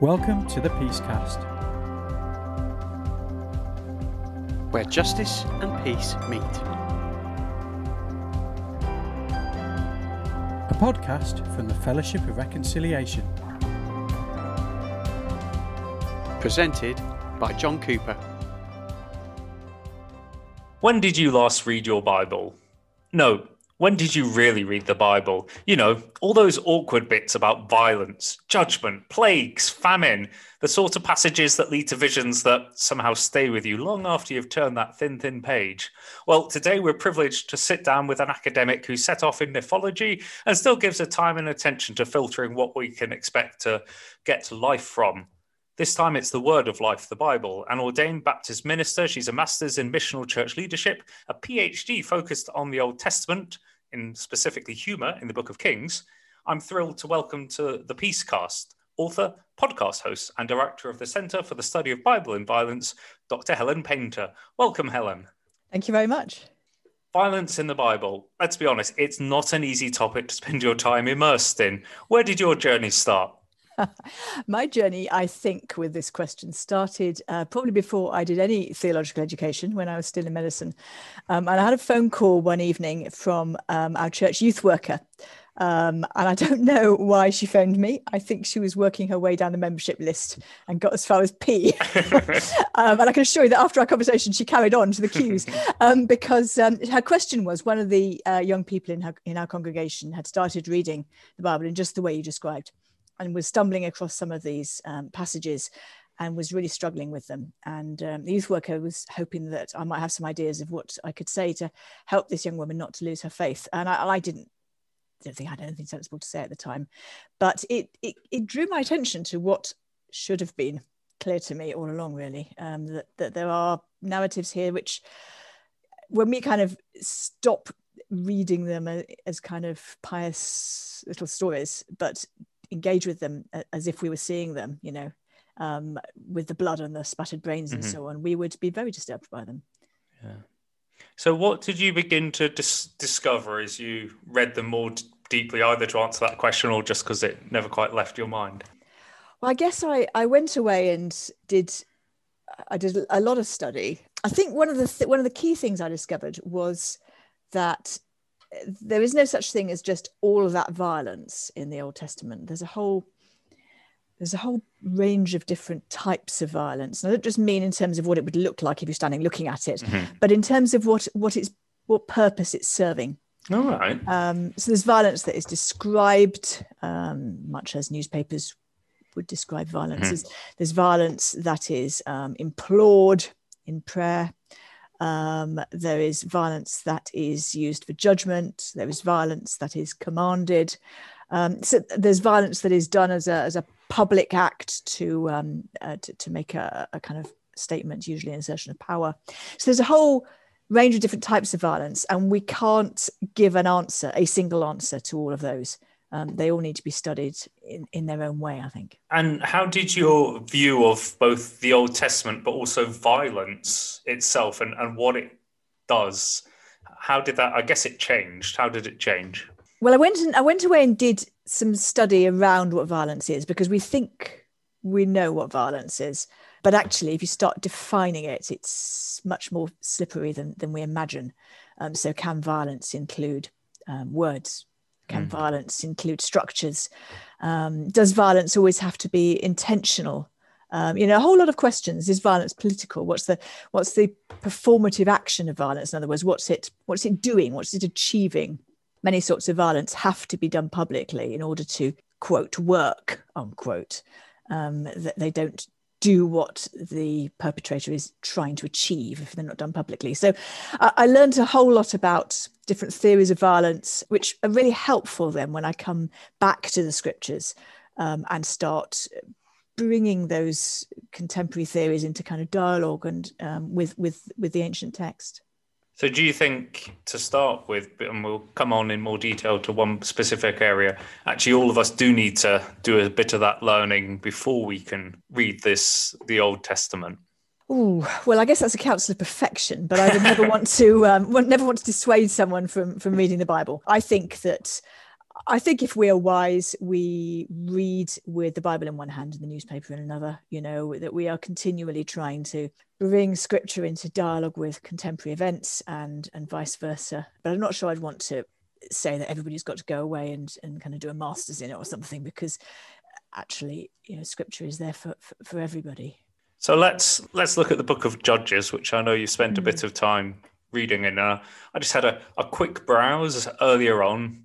Welcome to the PeaceCast, where justice and peace meet. A podcast from the Fellowship of Reconciliation. Presented by John Cooper. When did you last read your Bible? No. When did you really read the Bible? You know, all those awkward bits about violence, judgment, plagues, famine, the sort of passages that lead to visions that somehow stay with you long after you've turned that thin page. Well, today we're privileged to sit down with an academic who set off in mythology and still gives her time and attention to filtering what we can expect to get life from. This time it's the word of life, the Bible. An ordained Baptist minister, she's a master's in missional church leadership, a PhD focused on the Old Testament, in specifically humour in the Book of Kings. I'm thrilled to welcome to the PeaceCast, author, podcast host and director of the Centre for the Study of Bible and Violence, Dr. Helen Paynter. Welcome, Helen. Thank you very much. Violence in the Bible. Let's be honest, it's not an easy topic to spend your time immersed in. Where did your journey start? My journey, I think, with this question started probably before I did any theological education, when I was still in medicine. And I had a phone call one evening from our church youth worker. And I don't know why she phoned me. I think she was working her way down the membership list and got as far as P. And I can assure you that after our conversation, she carried on to the queues because her question was, one of the young people in our congregation had started reading the Bible in just the way you described, and was stumbling across some of these passages and was really struggling with them. And the youth worker was hoping that I might have some ideas of what I could say to help this young woman not to lose her faith. And I didn't think I had anything sensible to say at the time, but it drew my attention to what should have been clear to me all along, really, that there are narratives here which, when we kind of stop reading them as kind of pious little stories, but engage with them as if we were seeing them, you know, with the blood and the spattered brains and so on, we would be very disturbed by them. Yeah. So what did you begin to discover as you read them more deeply, either to answer that question or just because it never quite left your mind? Well, I guess I went away and did a lot of study. I think one of the key things I discovered was that there is no such thing as just all of that violence in the Old Testament. There's a whole range of different types of violence. And I don't just mean in terms of what it would look like if you're standing looking at it, but in terms of what purpose it's serving. All right. So there's violence that is described, much as newspapers would describe violence. There's violence that is implored in prayer. There is violence that is used for judgment. There is violence that is commanded. So there's violence that is done as a public act to make a kind of statement, usually an assertion of power. So there's a whole range of different types of violence, and we can't give an answer, a single answer to all of those. They all need to be studied in their own way, I think. And how did your view of both the Old Testament, but also violence itself and what it does, how did it change? Well, I went away and did some study around what violence is, because we think we know what violence is. But actually, if you start defining it, it's much more slippery than we imagine. So can violence include words? Can violence include structures? Does violence always have to be intentional? You know, a whole lot of questions. Is violence political? What's the performative action of violence? In other words, what's it doing? What's it achieving? Many sorts of violence have to be done publicly in order to, quote, work, unquote. They don't do what the perpetrator is trying to achieve if they're not done publicly. So I learned a whole lot about different theories of violence, which are really helpful then when I come back to the scriptures and start bringing those contemporary theories into kind of dialogue and with the ancient text. So do you think, to start with, and we'll come on in more detail to one specific area, actually all of us do need to do a bit of that learning before we can read the Old Testament? Oh, well, I guess that's a counsel of perfection, but I would never want to dissuade someone from reading the Bible. I think that I think if we are wise, we read with the Bible in one hand and the newspaper in another, you know, that we are continually trying to bring scripture into dialogue with contemporary events and vice versa. But I'm not sure I'd want to say that everybody's got to go away and kind of do a master's in it or something, because actually, you know, scripture is there for everybody. So let's look at the book of Judges, which I know you spent a bit of time reading. And I just had a quick browse earlier on.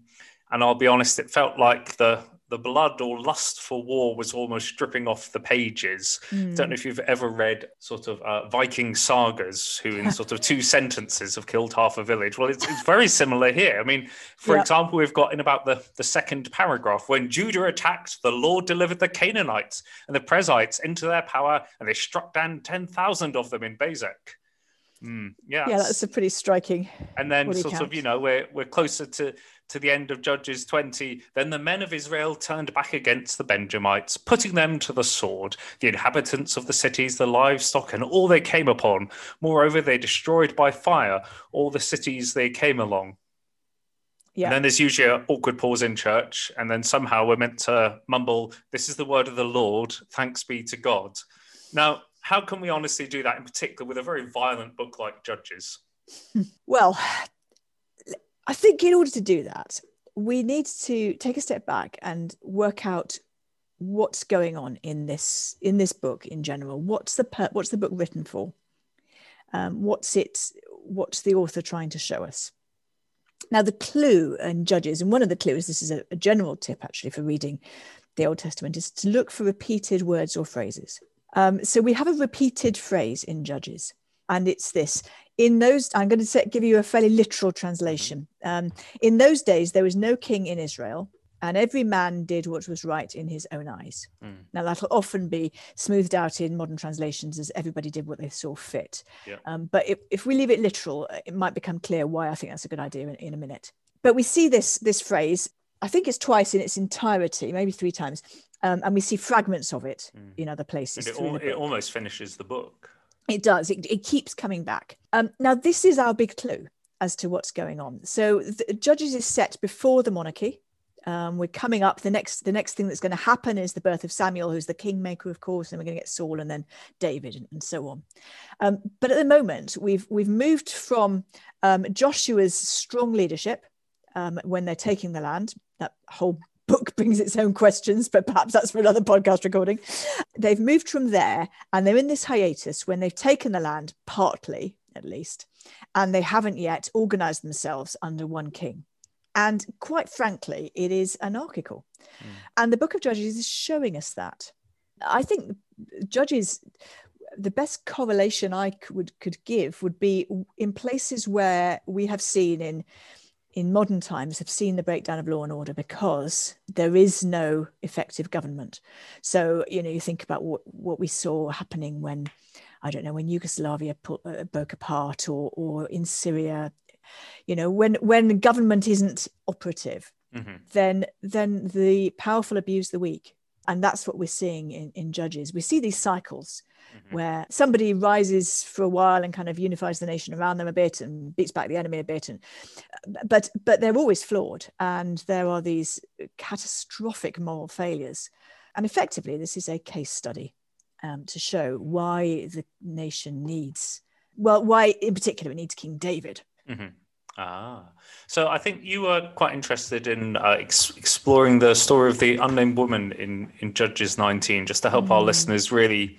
And I'll be honest, it felt like the blood or lust for war was almost dripping off the pages. I don't know if you've ever read sort of Viking sagas who in sort of two sentences have killed half a village. Well, it's very similar here. I mean, for example, we've got in about the second paragraph, when Judah attacked, the Lord delivered the Canaanites and the Perizzites into their power, and they struck down 10,000 of them in Bezek. Yeah, that's a pretty striking. And then sort of, you know, we're closer to the end of Judges 20. Then the men of Israel turned back against the Benjamites, putting them to the sword, the inhabitants of the cities, the livestock, and all they came upon. Moreover, they destroyed by fire all the cities they came along. Yeah. And then there's usually an awkward pause in church, and then somehow we're meant to mumble, "This is the word of the Lord, thanks be to God." Now, how can we honestly do that, in particular with a very violent book like Judges? Well, I think in order to do that, we need to take a step back and work out what's going on in this book in general. What's the book written for? What's the author trying to show us? Now, the clue in Judges, and one of the clues, this is a general tip actually for reading the Old Testament, is to look for repeated words or phrases. So we have a repeated phrase in Judges, and it's this: in those, I'm going to give you a fairly literal translation. In those days, there was no king in Israel, and every man did what was right in his own eyes. Now, that'll often be smoothed out in modern translations as everybody did what they saw fit. Yeah. But if we leave it literal, it might become clear why I think that's a good idea in a minute. But we see this phrase, I think it's twice in its entirety, maybe three times. And we see fragments of it in other places. And it almost finishes the book. It does. It keeps coming back. Now, this is our big clue as to what's going on. So Judges is set before the monarchy. We're coming up. The next thing that's going to happen is the birth of Samuel, who's the kingmaker, of course. And we're going to get Saul and then David and so on. But at the moment, we've moved from Joshua's strong leadership when they're taking the land, that whole book brings its own questions, but perhaps that's for another podcast recording. They've moved from there, and they're in this hiatus when they've taken the land, partly at least, and they haven't yet organised themselves under one king. And quite frankly, it is anarchical. And the book of Judges is showing us that. I think Judges, the best correlation I could give would be in places where we have seen in modern times have seen the breakdown of law and order because there is no effective government. So, you know, you think about what we saw happening when Yugoslavia broke apart or in Syria, you know, when government isn't operative, then the powerful abuse the weak. And that's what we're seeing in Judges. We see these cycles where somebody rises for a while and kind of unifies the nation around them a bit and beats back the enemy a bit. But they're always flawed. And there are these catastrophic moral failures. And effectively, this is a case study to show why the nation why in particular it needs King David. So I think you were quite interested in exploring the story of the unnamed woman in Judges 19, just to help our listeners really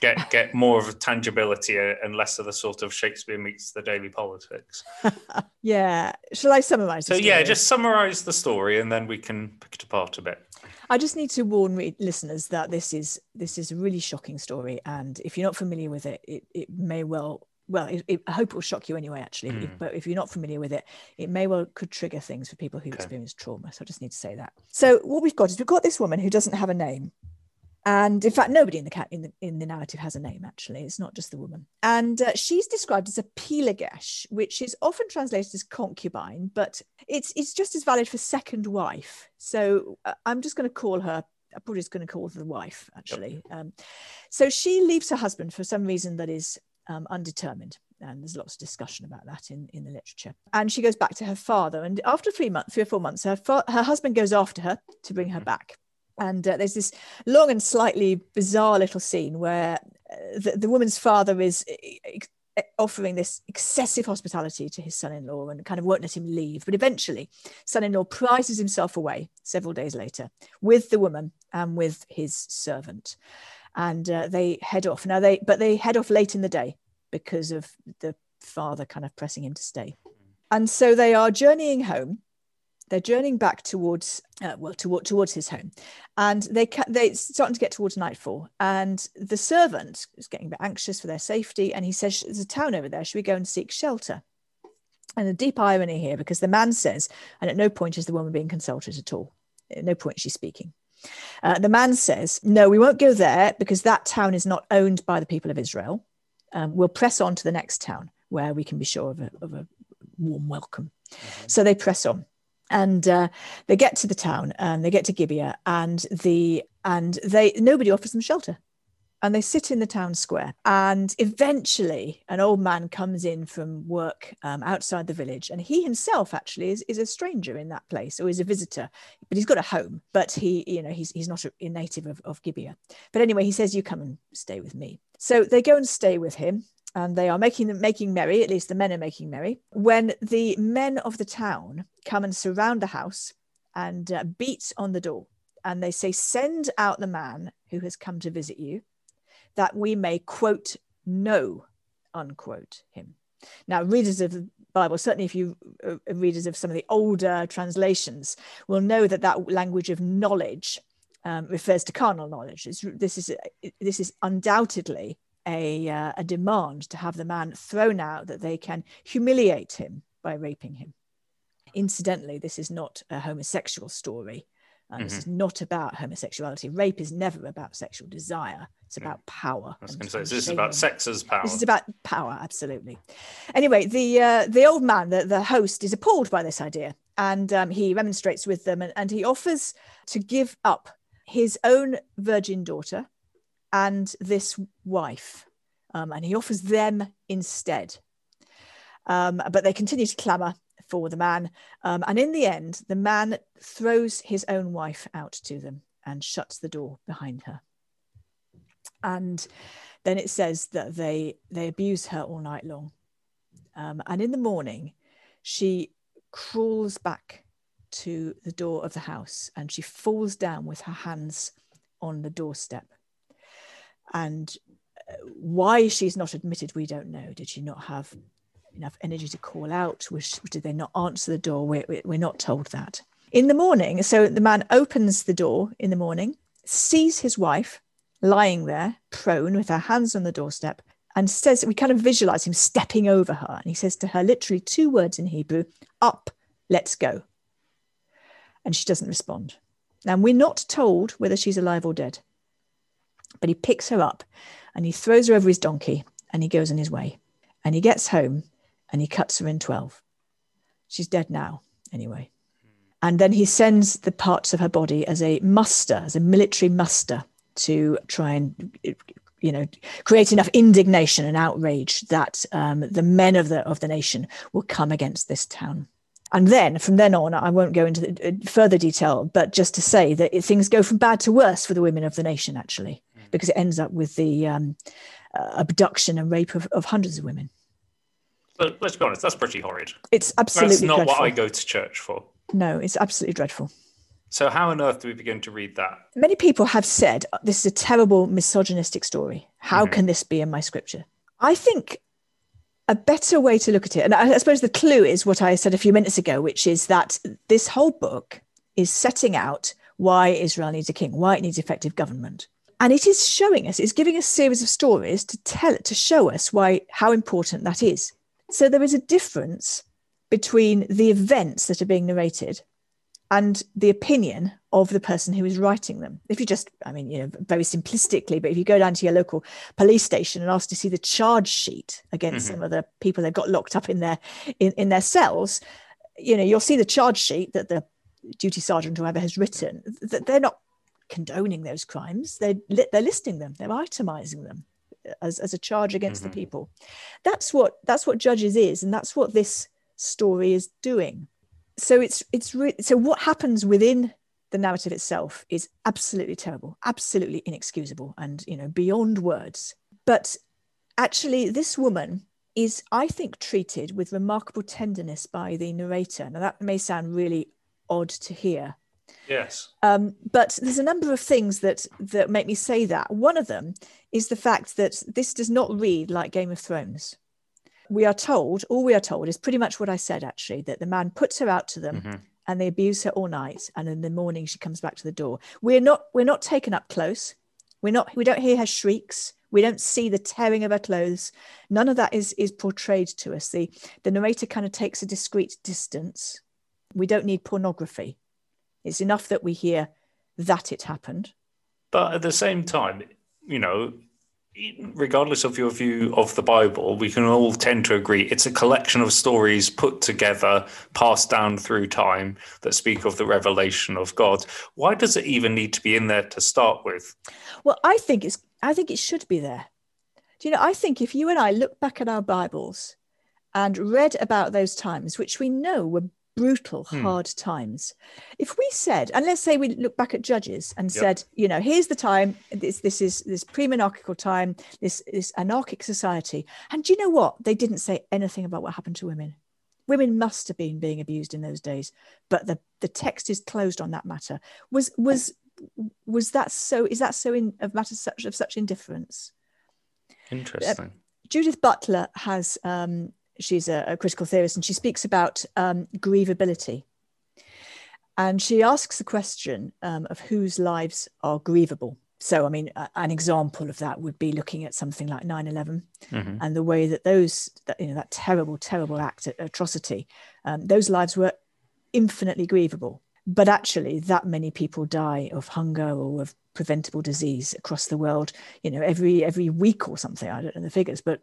get more of a tangibility and less of the sort of Shakespeare meets the daily politics. Yeah. Shall I summarise the story? Yeah, just summarise the story and then we can pick it apart a bit. I just need to warn listeners that this is a really shocking story, and if you're not familiar with it, it may well... I hope it will shock you anyway, actually. But if you're not familiar with it, it may well could trigger things for people who experience trauma. So I just need to say that. So what we've got is this woman who doesn't have a name. And in fact, nobody in the narrative has a name, actually. It's not just the woman. And she's described as a Pilagesh, which is often translated as concubine, but it's just as valid for second wife. So I'm probably just going to call her the wife, actually. So she leaves her husband for some reason that is undetermined. And there's lots of discussion about that in the literature. And she goes back to her father. And after 3 or 4 months, her husband goes after her to bring her back. And there's this long and slightly bizarre little scene where the woman's father is offering this excessive hospitality to his son-in-law and kind of won't let him leave. But eventually, son-in-law prizes himself away several days later with the woman and with his servant. And they head off. Now, they head off late in the day because of the father kind of pressing him to stay. And so they are journeying home. They're journeying back towards his home, and they starting to get towards nightfall. And the servant is getting a bit anxious for their safety, and he says, "There's a town over there. Should we go and seek shelter?" And a deep irony here, because the man says, and at no point is the woman being consulted at all. At no point she's speaking. The man says, "No, we won't go there because that town is not owned by the people of Israel. We'll press on to the next town where we can be sure of a warm welcome." Mm-hmm. So they press on. And they get to the town, and they get to Gibeah, and nobody offers them shelter, and they sit in the town square. And eventually, an old man comes in from work outside the village, and he himself actually is a stranger in that place, or is a visitor, but he's got a home. But he's not a native of Gibeah. But anyway, he says, "You come and stay with me." So they go and stay with him. And they are making merry, at least the men are making merry, when the men of the town come and surround the house and beat on the door. And they say, "Send out the man who has come to visit you, that we may, quote, know, unquote, him." Now, readers of the Bible, certainly if you are readers of some of the older translations, will know that language of knowledge refers to carnal knowledge. This is undoubtedly a demand to have the man thrown out, that they can humiliate him by raping him. Incidentally, this is not a homosexual story. This is not about homosexuality. Rape is never about sexual desire. It's about power. I was going to say, this is about sex as power. This is about power, absolutely. Anyway, the old man, the host, is appalled by this idea, and he remonstrates with them, and he offers to give up his own virgin daughter and this wife, and he offers them instead. But they continue to clamour for the man, and in the end, the man throws his own wife out to them and shuts the door behind her. And then it says that they abuse her all night long, and in the morning, she crawls back to the door of the house, and she falls down with her hands on the doorstep. And why she's not admitted, we don't know. Did she not have enough energy to call out? Did they not answer the door? We're not told that. In the morning, so the man opens the door in the morning, sees his wife lying there, prone, with her hands on the doorstep, and says, we kind of visualize him stepping over her. And he says to her literally 2 words in Hebrew, "Up, let's go." And she doesn't respond. And we're not told whether she's alive or dead. But he picks her up and he throws her over his donkey and he goes on his way. And he gets home and he cuts her in 12. She's dead now, anyway. And then he sends the parts of her body as a muster, as a military muster, to try and, create enough indignation and outrage that the men of the nation will come against this town. And then from then on, I won't go into further detail, but just to say that things go from bad to worse for the women of the nation, actually, because it ends up with the abduction and rape of hundreds of women. But let's be honest, that's pretty horrid. It's absolutely dreadful. That's not what I go to church for. No, it's absolutely dreadful. So how on earth do we begin to read that? Many people have said, this is a terrible misogynistic story. How can this be in my scripture? I think a better way to look at it, and I suppose the clue is what I said a few minutes ago, which is that this whole book is setting out why Israel needs a king, why it needs effective government. And it is showing us, it's giving us a series of stories to show us how important that is. So there is a difference between the events that are being narrated and the opinion of the person who is writing them. If you just, very simplistically, but if you go down to your local police station and ask to see the charge sheet against some of the people they've got locked up in their cells, you'll see the charge sheet that the duty sergeant or whoever has written, that they're not condoning those crimes, they're listing them, they're itemizing them. as a charge against the people. That's what Judges is, and that's what this story is doing. So so what happens within the narrative itself is absolutely terrible, absolutely inexcusable, and beyond words. But actually, this woman is, I think, treated with remarkable tenderness by the narrator. Now, that may sound really odd to hear. Yes. But there's a number of things that make me say that. One of them is the fact that this does not read like Game of Thrones. All we are told is pretty much what I said, actually, that the man puts her out to them and they abuse her all night. And in the morning, she comes back to the door. We're not taken up close. We don't hear her shrieks. We don't see the tearing of her clothes. None of that is portrayed to us. The narrator kind of takes a discreet distance. We don't need pornography. It's enough that we hear that it happened. But at the same time, regardless of your view of the Bible, we can all tend to agree it's a collection of stories put together, passed down through time, that speak of the revelation of God. Why does it even need to be in there to start with? Well, I think it should be there. Do you know, I think if you and I look back at our Bibles and read about those times, which we know were brutal, hard times. If we said, and let's say we look back at Judges and said, here's the time, this is this pre-monarchical time, this anarchic society. And do you know what? They didn't say anything about what happened to women. Women must have been being abused in those days, but the text is closed on that matter. Was that so? Is that so in of matters of such indifference? Interesting. Judith Butler has. She's a critical theorist, and she speaks about grievability. And she asks the question of whose lives are grievable. So, an example of that would be looking at something like 9/11 and the way that that terrible, terrible act, atrocity, those lives were infinitely grievable. But actually, that many people die of hunger or of preventable disease across the world, every week or something. I don't know the figures, but...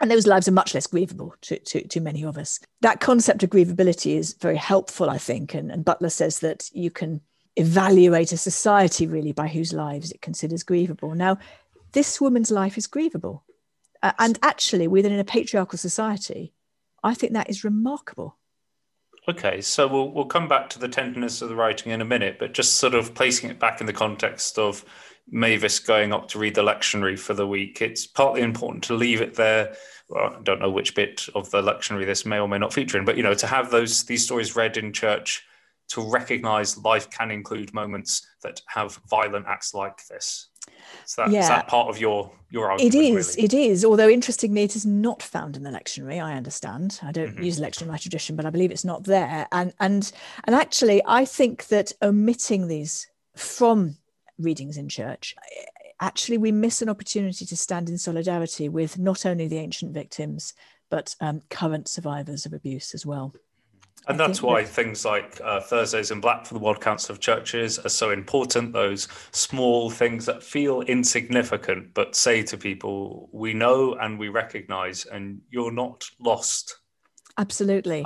And those lives are much less grievable to many of us. That concept of grievability is very helpful, I think. And Butler says that you can evaluate a society really by whose lives it considers grievable. Now, this woman's life is grievable. And actually, within a patriarchal society, I think that is remarkable. Okay, so we'll come back to the tenderness of the writing in a minute, but just sort of placing it back in the context of Mavis going up to read the lectionary for the week. It's partly important to leave it there. Well, I don't know which bit of the lectionary this may or may not feature in, but to have these stories read in church, to recognise life can include moments that have violent acts like this. So is that part of your argument? It is, really? It is. Although interestingly, it is not found in the lectionary. I understand. I don't use lectionary in my tradition, but I believe it's not there. And actually, I think that omitting these from readings in church, actually we miss an opportunity to stand in solidarity with not only the ancient victims but current survivors of abuse as well. And that's why things like Thursdays in Black for the World Council of Churches are so important, those small things that feel insignificant but say to people, we know and we recognise, and you're not lost. Absolutely.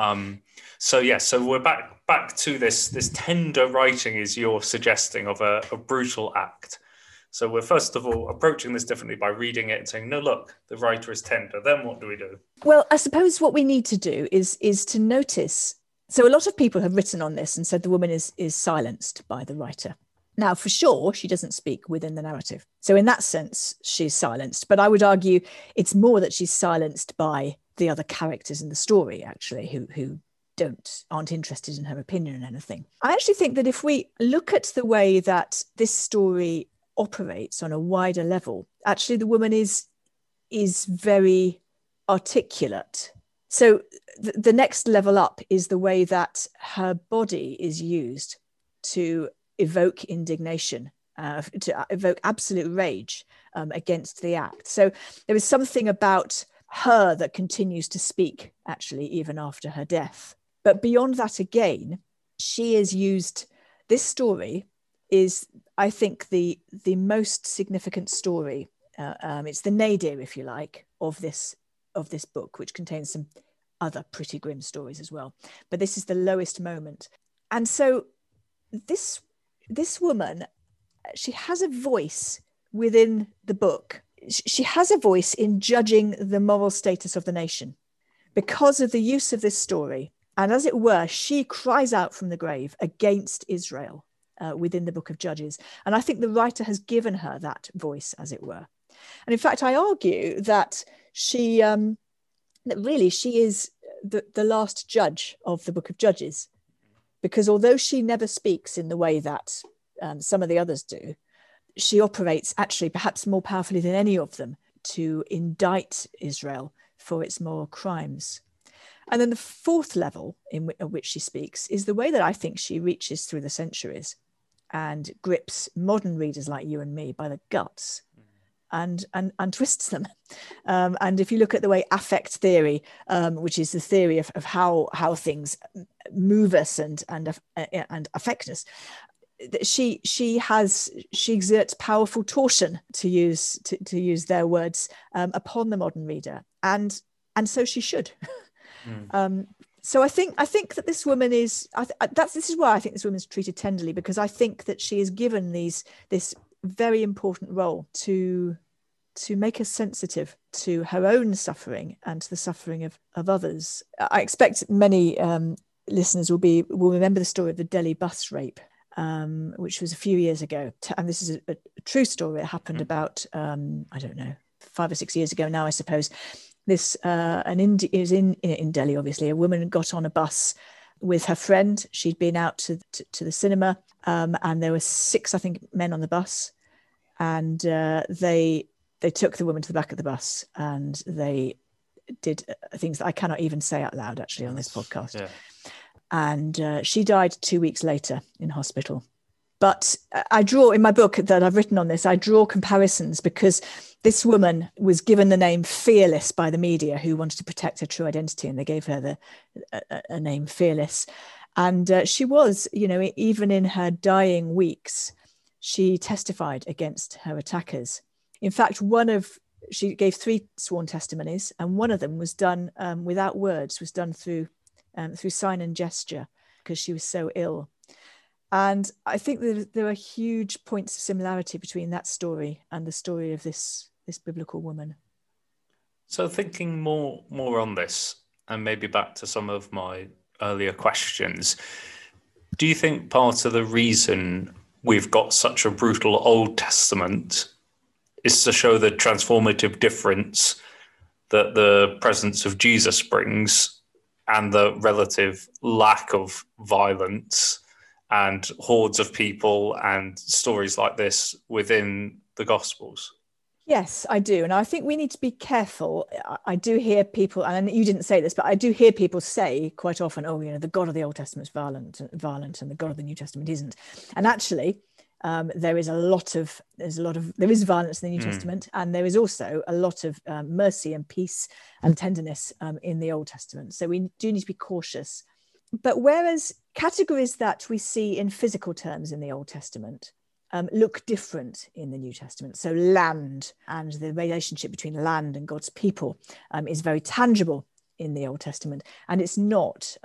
So we're back to this tender writing, is you're suggesting, of a brutal act. So we're first of all approaching this differently by reading it and saying, no, look, the writer is tender. Then what do we do? Well, I suppose what we need to do is to notice. So a lot of people have written on this and said the woman is silenced by the writer. Now, for sure, she doesn't speak within the narrative. So in that sense, she's silenced. But I would argue it's more that she's silenced by the other characters in the story, actually, who aren't interested in her opinion or anything. I actually think that if we look at the way that this story operates on a wider level, actually the woman is very articulate. So the next level up is the way that her body is used to evoke indignation, to evoke absolute rage against the act. So there is something about her that continues to speak, actually, even after her death. But beyond that, again, she is used. This story is, I think, the most significant story. It's the nadir, if you like, of this book, which contains some other pretty grim stories as well. But this is the lowest moment. And so this woman, she has a voice within the book. she has a voice in judging the moral status of the nation because of the use of this story. And as it were, she cries out from the grave against Israel within the book of Judges. And I think the writer has given her that voice, as it were. And in fact, I argue that she is the last judge of the book of Judges, because although she never speaks in the way that some of the others do, she operates actually perhaps more powerfully than any of them to indict Israel for its moral crimes. And then the fourth level at which she speaks is the way that I think she reaches through the centuries and grips modern readers like you and me by the guts and twists them. And if you look at the way affect theory, which is the theory of how things move us and affect us, she exerts powerful torsion, to use their words, upon the modern reader, and so she should. So I think that this woman is this is why I think this woman is treated tenderly, because I think that she is given this very important role to make us sensitive to her own suffering and to the suffering of others. I expect many listeners will remember the story of the Delhi bus rape, which was a few years ago, and this is a true story. It happened about 5 or 6 years ago now, I suppose. This in Delhi, obviously. A woman got on a bus with her friend. She'd been out to the cinema, and there were 6, I think, men on the bus, and they took the woman to the back of the bus, and they did things that I cannot even say out loud, actually, on this podcast. Yeah. And she died 2 weeks later in hospital. But I draw in my book that I've written on this, I draw comparisons, because this woman was given the name Fearless by the media, who wanted to protect her true identity, and they gave her a name Fearless. And she was, even in her dying weeks, she testified against her attackers. In fact, she gave 3 sworn testimonies, and one of them was done without words, was done through sign and gesture, because she was so ill. And I think that there are huge points of similarity between that story and the story of this biblical woman. So thinking more on this, and maybe back to some of my earlier questions, do you think part of the reason we've got such a brutal Old Testament is to show the transformative difference that the presence of Jesus brings, and the relative lack of violence and hordes of people and stories like this within the Gospels? Yes, I do. And I think we need to be careful. I do hear people, and you didn't say this, but I do hear people say quite often, the God of the Old Testament is violent, and the God of the New Testament isn't. And actually, there is violence in the New Testament, and there is also a lot of mercy and peace and tenderness in the Old Testament. So we do need to be cautious. But whereas categories that we see in physical terms in the Old Testament look different in the New Testament. So land and the relationship between land and God's people is very tangible in the Old Testament, and it's not.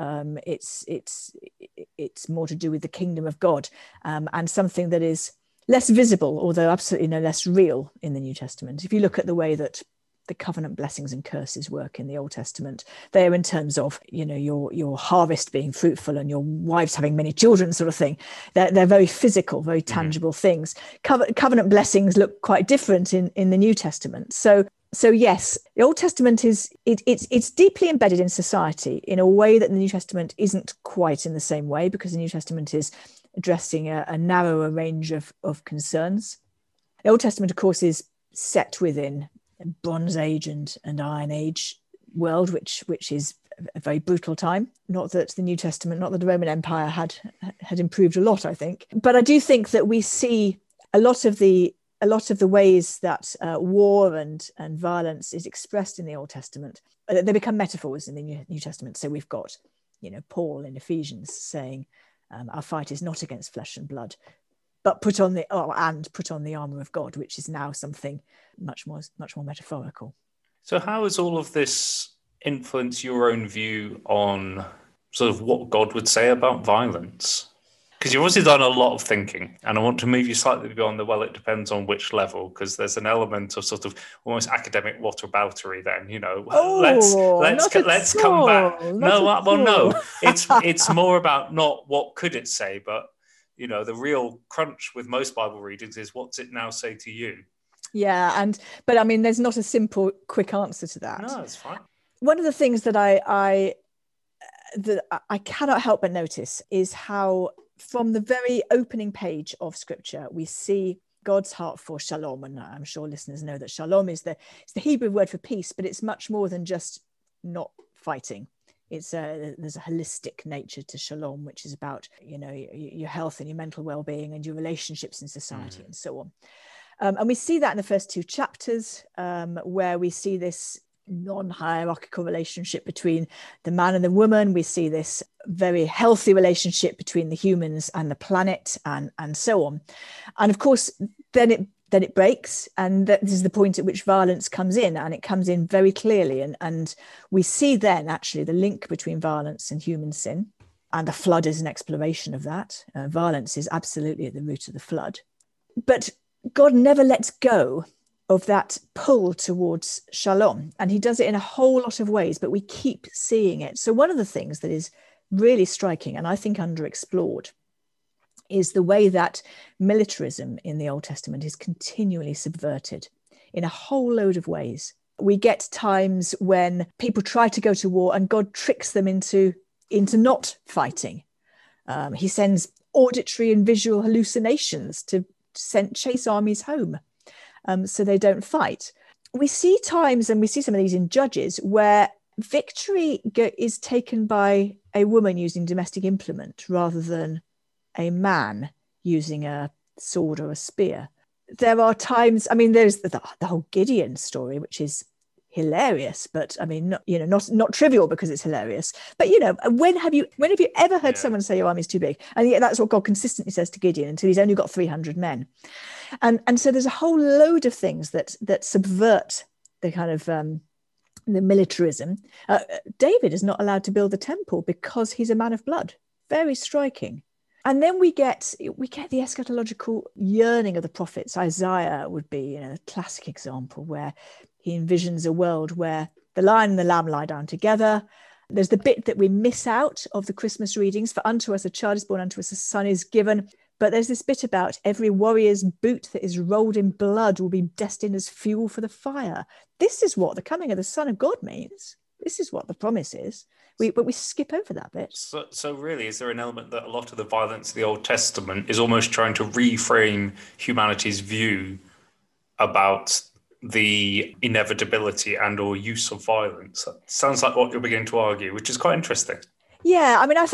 It's more to do with the kingdom of God and something that is less visible, although absolutely no less real, in the New Testament. If you look at the way that the covenant blessings and curses work in the Old Testament, they are in terms of, your harvest being fruitful and your wives having many children, sort of thing. They're very physical, very tangible things. Covenant blessings look quite different in the New Testament. So yes, the Old Testament is deeply embedded in society in a way that the New Testament isn't quite in the same way, because the New Testament is addressing a narrower range of concerns. The Old Testament, of course, is set within Bronze Age and Iron Age world, which is a very brutal time. Not that the New Testament, not that the Roman Empire had improved a lot, I think. But I do think that we see a lot of the ways that war and violence is expressed in the Old Testament. They become metaphors in the New Testament. So we've got, Paul in Ephesians saying, "Our fight is not against flesh and blood, but put on the armour of God," which is now something much more metaphorical. So how has all of this influenced your own view on sort of what God would say about violence? because you've obviously done a lot of thinking, and I want to move you slightly beyond the, well, it depends on which level, because there's an element of sort of almost academic whataboutery then, you know, let's come back. It's more about not what could it say, but, you know, the real crunch with most Bible readings is what's it now say to you? Yeah. But I mean, there's not a simple, quick answer to that. No, it's fine. One of the things that I cannot help but notice is how from the very opening page of Scripture, we see God's heart for shalom. And I'm sure listeners know that shalom is it's the Hebrew word for peace, but it's much more than just not fighting. There's a holistic nature to shalom, which is about, you know, your health and your mental well-being and your relationships in society and so on. And we see that in the first two chapters, where we see this non-hierarchical relationship between the man and the woman. We see this very healthy relationship between the humans and the planet, and so on. And of course, then it breaks, and this is the point at which violence comes in, and it comes in very clearly. And we see then actually the link between violence and human sin, and the flood is an exploration of that. Violence is absolutely at the root of the flood, but God never lets go of that pull towards shalom. And he does it in a whole lot of ways, but we keep seeing it. So one of the things that is really striking, and I think underexplored, is the way that militarism in the Old Testament is continually subverted in a whole load of ways. We get times when people try to go to war and God tricks them into not fighting. He sends auditory and visual hallucinations to chase armies home. So they don't fight. We see times, and we see some of these in Judges, where victory is taken by a woman using domestic implement rather than a man using a sword or a spear. There are times, I mean, there's the whole Gideon story, which is hilarious, but I mean, not trivial because it's hilarious. But you know, when have you ever heard someone say your army's too big? And yet that's what God consistently says to Gideon until he's only got 300 men. And so there's a whole load of things that subvert the kind of the militarism. David is not allowed to build the temple because he's a man of blood. Very striking. And then we get the eschatological yearning of the prophets. Isaiah would be a classic example where he envisions a world where the lion and the lamb lie down together. There's the bit that we miss out of the Christmas readings. For unto us a child is born, unto us a son is given. But there's this bit about every warrior's boot that is rolled in blood will be destined as fuel for the fire. This is what the coming of the Son of God means. This is what the promise is. But we skip over that bit. So really, is there an element that a lot of the violence of the Old Testament is almost trying to reframe humanity's view about the inevitability and or use of violence? That sounds like what you're beginning to argue, which is quite interesting. Yeah, I mean, I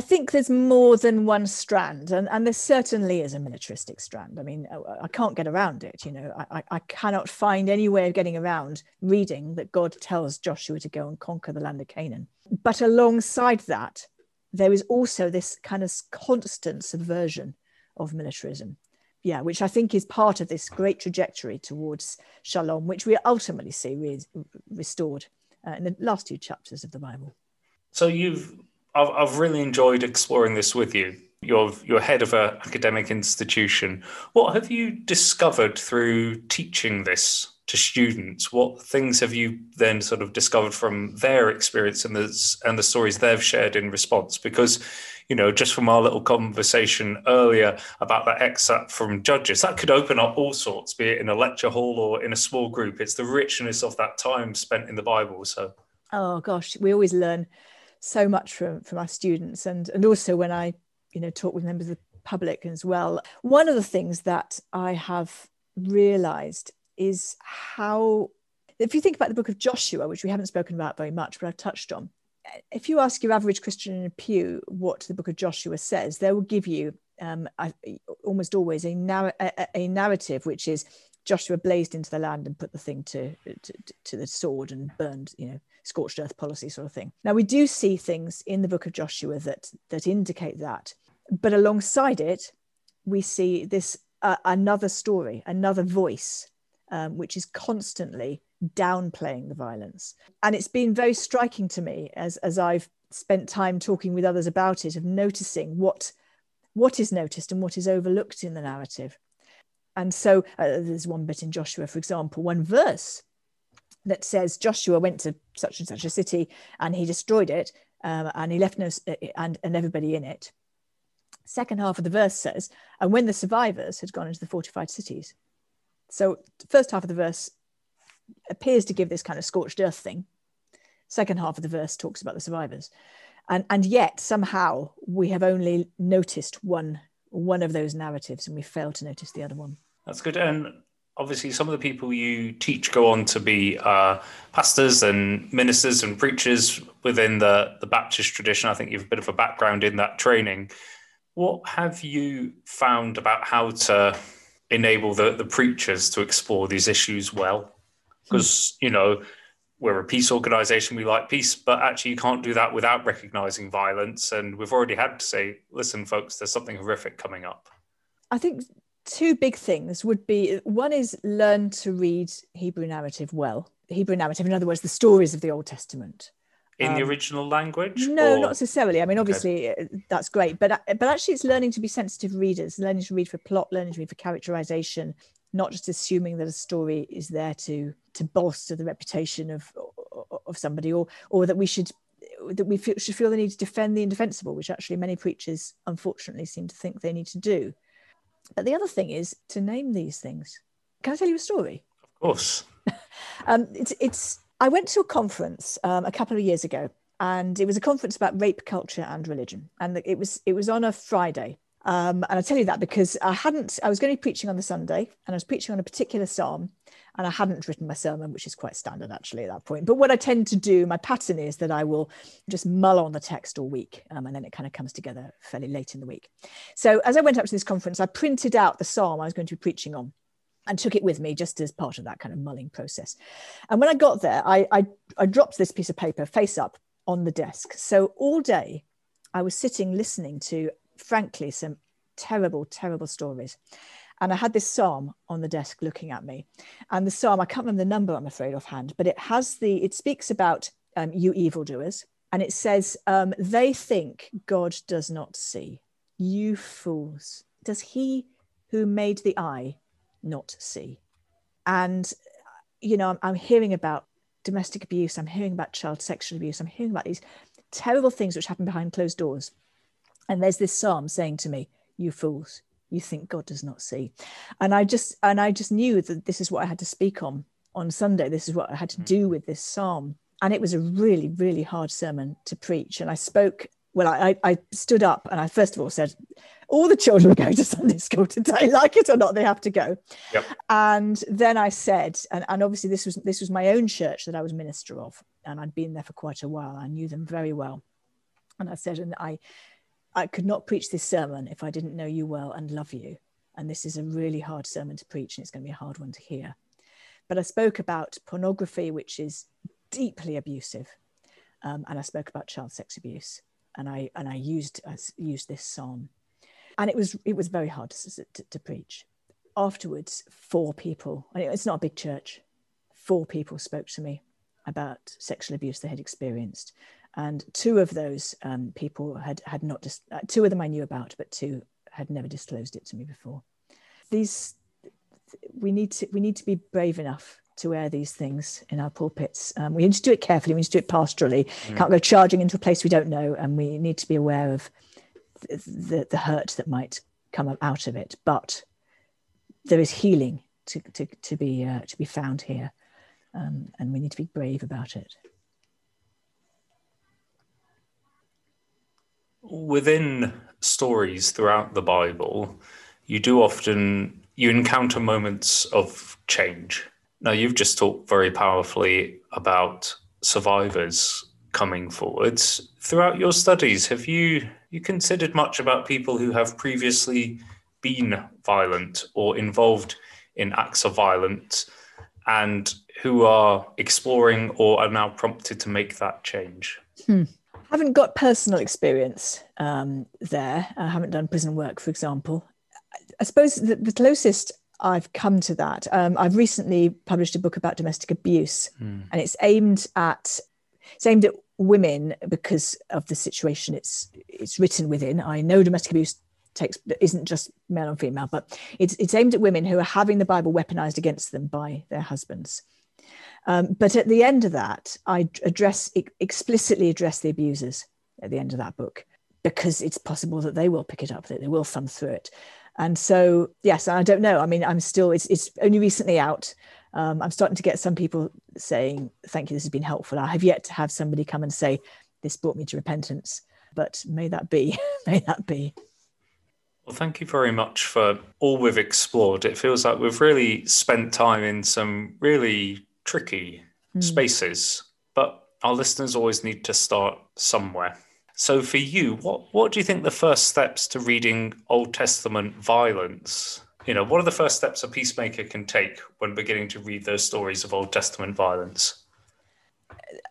think there's more than one strand, and there certainly is a militaristic strand. I mean, I can't get around it, you know. I cannot find any way of getting around reading that God tells Joshua to go and conquer the land of Canaan. But alongside that, there is also this kind of constant subversion of militarism. Yeah, which I think is part of this great trajectory towards shalom, which we ultimately see restored in the last two chapters of the Bible. So I've really enjoyed exploring this with you. You're head of an academic institution. What have you discovered through teaching this to students? What things have you then sort of discovered from their experience and the stories they've shared in response? Because, you know, just from our little conversation earlier about that excerpt from Judges, that could open up all sorts, be it in a lecture hall or in a small group. It's the richness of that time spent in the Bible. So, oh gosh, we always learn so much from our students, and also when I, you know, talk with members of the public as well. One of the things that I have realised is how, if you think about the book of Joshua, which we haven't spoken about very much, but I've touched on, if you ask your average Christian in a pew what the book of Joshua says, they will give you almost always a narrative, which is Joshua blazed into the land and put the thing to the sword and burned, you know, scorched earth policy sort of thing. Now, we do see things in the book of Joshua that indicate that. But alongside it, we see this another story, another voice, which is constantly downplaying the violence. And it's been very striking to me as I've spent time talking with others about it, of noticing what what is noticed and what is overlooked in the narrative. And so there's one bit in Joshua, for example, one verse that says Joshua went to such and such a city and he destroyed it, and he left no, and everybody in it. Second half of the verse says, and when the survivors had gone into the fortified cities. So first half of the verse appears to give this kind of scorched earth thing. Second half of the verse talks about the survivors. And yet somehow we have only noticed one of those narratives and we fail to notice the other one. That's good. And obviously some of the people you teach go on to be pastors and ministers and preachers within the Baptist tradition. I think you have a bit of a background in that training. What have you found about how to enable the preachers to explore these issues well? Because, you know, we're a peace organisation, we like peace, but actually you can't do that without recognising violence. And we've already had to say, listen, folks, there's something horrific coming up. I think two big things would be, one is learn to read Hebrew narrative well. Hebrew narrative, in other words, the stories of the Old Testament. In the original language? No, not necessarily. I mean, obviously, that's great. But actually, it's learning to be sensitive readers, learning to read for plot, learning to read for characterisation, not just assuming that a story is there to bolster the reputation of somebody, or that we should feel the need to defend the indefensible, which actually many preachers, unfortunately, seem to think they need to do. But the other thing is to name these things. Can I tell you a story? Of course. I went to a conference a couple of years ago, and it was a conference about rape culture and religion. And it was on a Friday. And I tell you that because I was going to be preaching on the Sunday, and I was preaching on a particular psalm, and I hadn't written my sermon, which is quite standard actually at that point. But what I tend to do, my pattern is that I will just mull on the text all week. And then it kind of comes together fairly late in the week. So as I went up to this conference, I printed out the psalm I was going to be preaching on, and took it with me just as part of that kind of mulling process. And when I got there, I dropped this piece of paper face up on the desk. So all day I was sitting listening to, frankly, some terrible, terrible stories. And I had this psalm on the desk looking at me. And the psalm, I can't remember the number, I'm afraid, offhand, but it speaks about you evildoers. And it says, they think God does not see. You fools. Does he who made the eye not see? And, you know, I'm hearing about domestic abuse, I'm hearing about child sexual abuse, I'm hearing about these terrible things which happen behind closed doors. And there's this psalm saying to me, you fools, you think God does not see. And I just knew that this is what I had to speak on Sunday. This is what I had to do with this psalm. And it was a really, really hard sermon to preach. And I spoke. Well, I stood up and I first of all said, all the children are going to Sunday school today, like it or not, they have to go. Yep. And then I said, and obviously this was my own church that I was minister of, and I'd been there for quite a while. I knew them very well. And I said, and I could not preach this sermon if I didn't know you well and love you. And this is a really hard sermon to preach, and it's going to be a hard one to hear. But I spoke about pornography, which is deeply abusive. And I spoke about child sex abuse. And I used this psalm, and it was very hard to preach. Afterwards, four people, and it's not a big church, four people spoke to me about sexual abuse they had experienced, and two of those people had not just two of them I knew about, but two had never disclosed it to me before. These we need to be brave enough to air these things in our pulpits. We need to do it carefully. We need to do it pastorally. Can't go charging into a place we don't know, and we need to be aware of the hurt that might come out of it. But there is healing to be found here, and we need to be brave about it. Within stories throughout the Bible, you encounter moments of change. Now, you've just talked very powerfully about survivors coming forwards. Throughout your studies, have you considered much about people who have previously been violent or involved in acts of violence and who are exploring or are now prompted to make that change? I haven't got personal experience there. I haven't done prison work, for example. I suppose the closest I've come to that. I've recently published a book about domestic abuse, and it's aimed at women because of the situation it's written within. I know domestic abuse isn't just male and female, but it's aimed at women who are having the Bible weaponized against them by their husbands. But at the end of that, I explicitly address the abusers at the end of that book, because it's possible that they will pick it up, that they will thumb through it. And so, yes, I don't know. I mean, I'm still, it's only recently out. I'm starting to get some people saying, thank you, this has been helpful. I have yet to have somebody come and say, this brought me to repentance, but may that be, may that be. Well, thank you very much for all we've explored. It feels like we've really spent time in some really tricky spaces, but our listeners always need to start somewhere. So for you, what do you think the first steps to reading Old Testament violence? You know, what are the first steps a peacemaker can take when beginning to read those stories of Old Testament violence?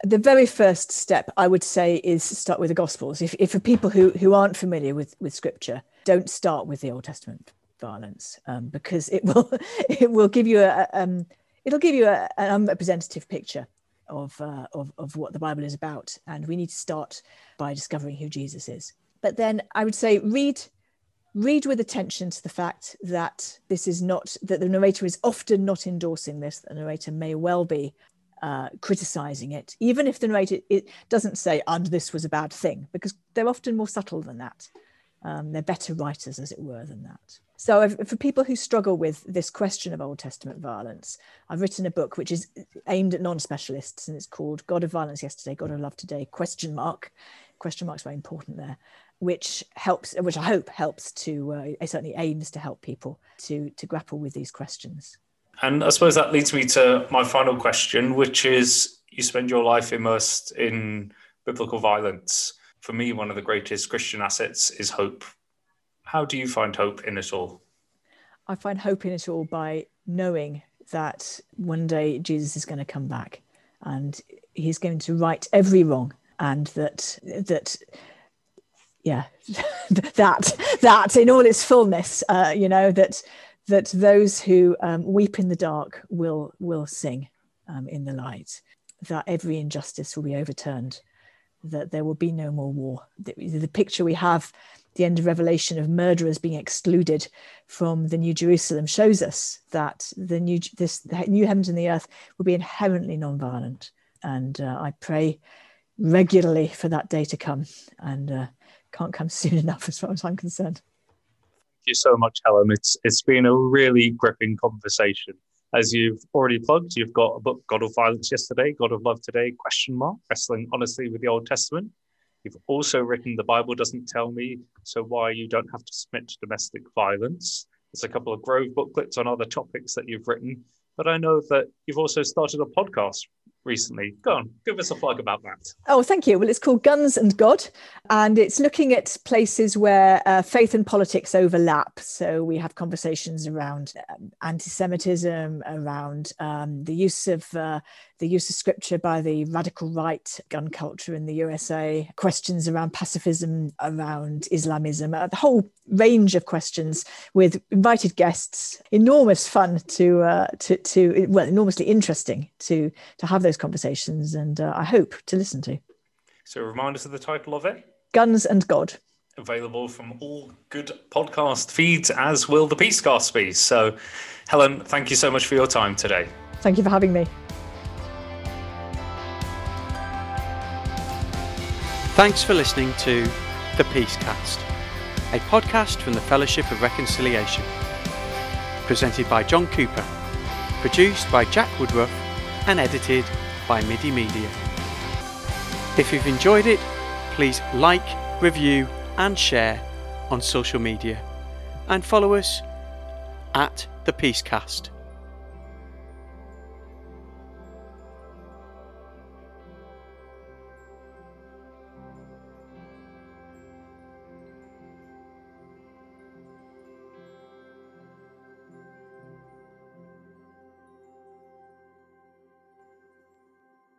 The very first step, I would say, is to start with the Gospels. If for people who aren't familiar with Scripture, don't start with the Old Testament violence, because it will give you an unrepresentative picture of what the Bible is about. And we need to start by discovering who Jesus is. But then I would say read with attention to the fact that this is not, that the narrator is often not endorsing this. The narrator may well be criticizing it, even if the narrator it doesn't say, and this was a bad thing, because they're often more subtle than that. They're better writers, as it were, than that. So for people who struggle with this question of Old Testament violence, I've written a book which is aimed at non-specialists, and it's called God of Violence Yesterday, God of Love Today? Question mark's very important there, which I hope helps to, it certainly aims to help people to grapple with these questions. And I suppose that leads me to my final question, which is, you spend your life immersed in biblical violence. For me, one of the greatest Christian assets is hope. How do you find hope in it all? I find hope in it all by knowing that one day Jesus is going to come back and he's going to right every wrong, and that in all its fullness, that those who weep in the dark will sing in the light, that every injustice will be overturned, that there will be no more war. The picture we have at the end of Revelation of murderers being excluded from the New Jerusalem shows us that the new heavens and the earth will be inherently non-violent. And I pray regularly for that day to come, and can't come soon enough as far as I'm concerned. Thank you so much, Helen. It's been a really gripping conversation. As you've already plugged, you've got a book, God of Violence Yesterday, God of Love Today? Wrestling honestly with the Old Testament. You've also written The Bible Doesn't Tell Me, So Why You Don't Have to Submit to Domestic Violence. There's a couple of Grove booklets on other topics that you've written, but I know that you've also started a podcast recently. Go on, give us a plug about that. Oh, thank you. Well, it's called Guns and God, and it's looking at places where faith and politics overlap. So we have conversations around anti-Semitism, around the use of scripture by the radical right, gun culture in the USA, questions around pacifism, around Islamism, the whole range of questions with invited guests. Enormous fun enormously interesting to have those conversations, and I hope to listen to. So remind us of the title of it. Guns and God. Available from all good podcast feeds, as will the PeaceCast be. So Helen, thank you so much for your time today. Thank you for having me. Thanks for listening to The PeaceCast, a podcast from the Fellowship of Reconciliation, presented by John Cooper, produced by Jack Woodruff, and edited by Middy Media. If you've enjoyed it, please like, review and share on social media, and follow us at The PeaceCast.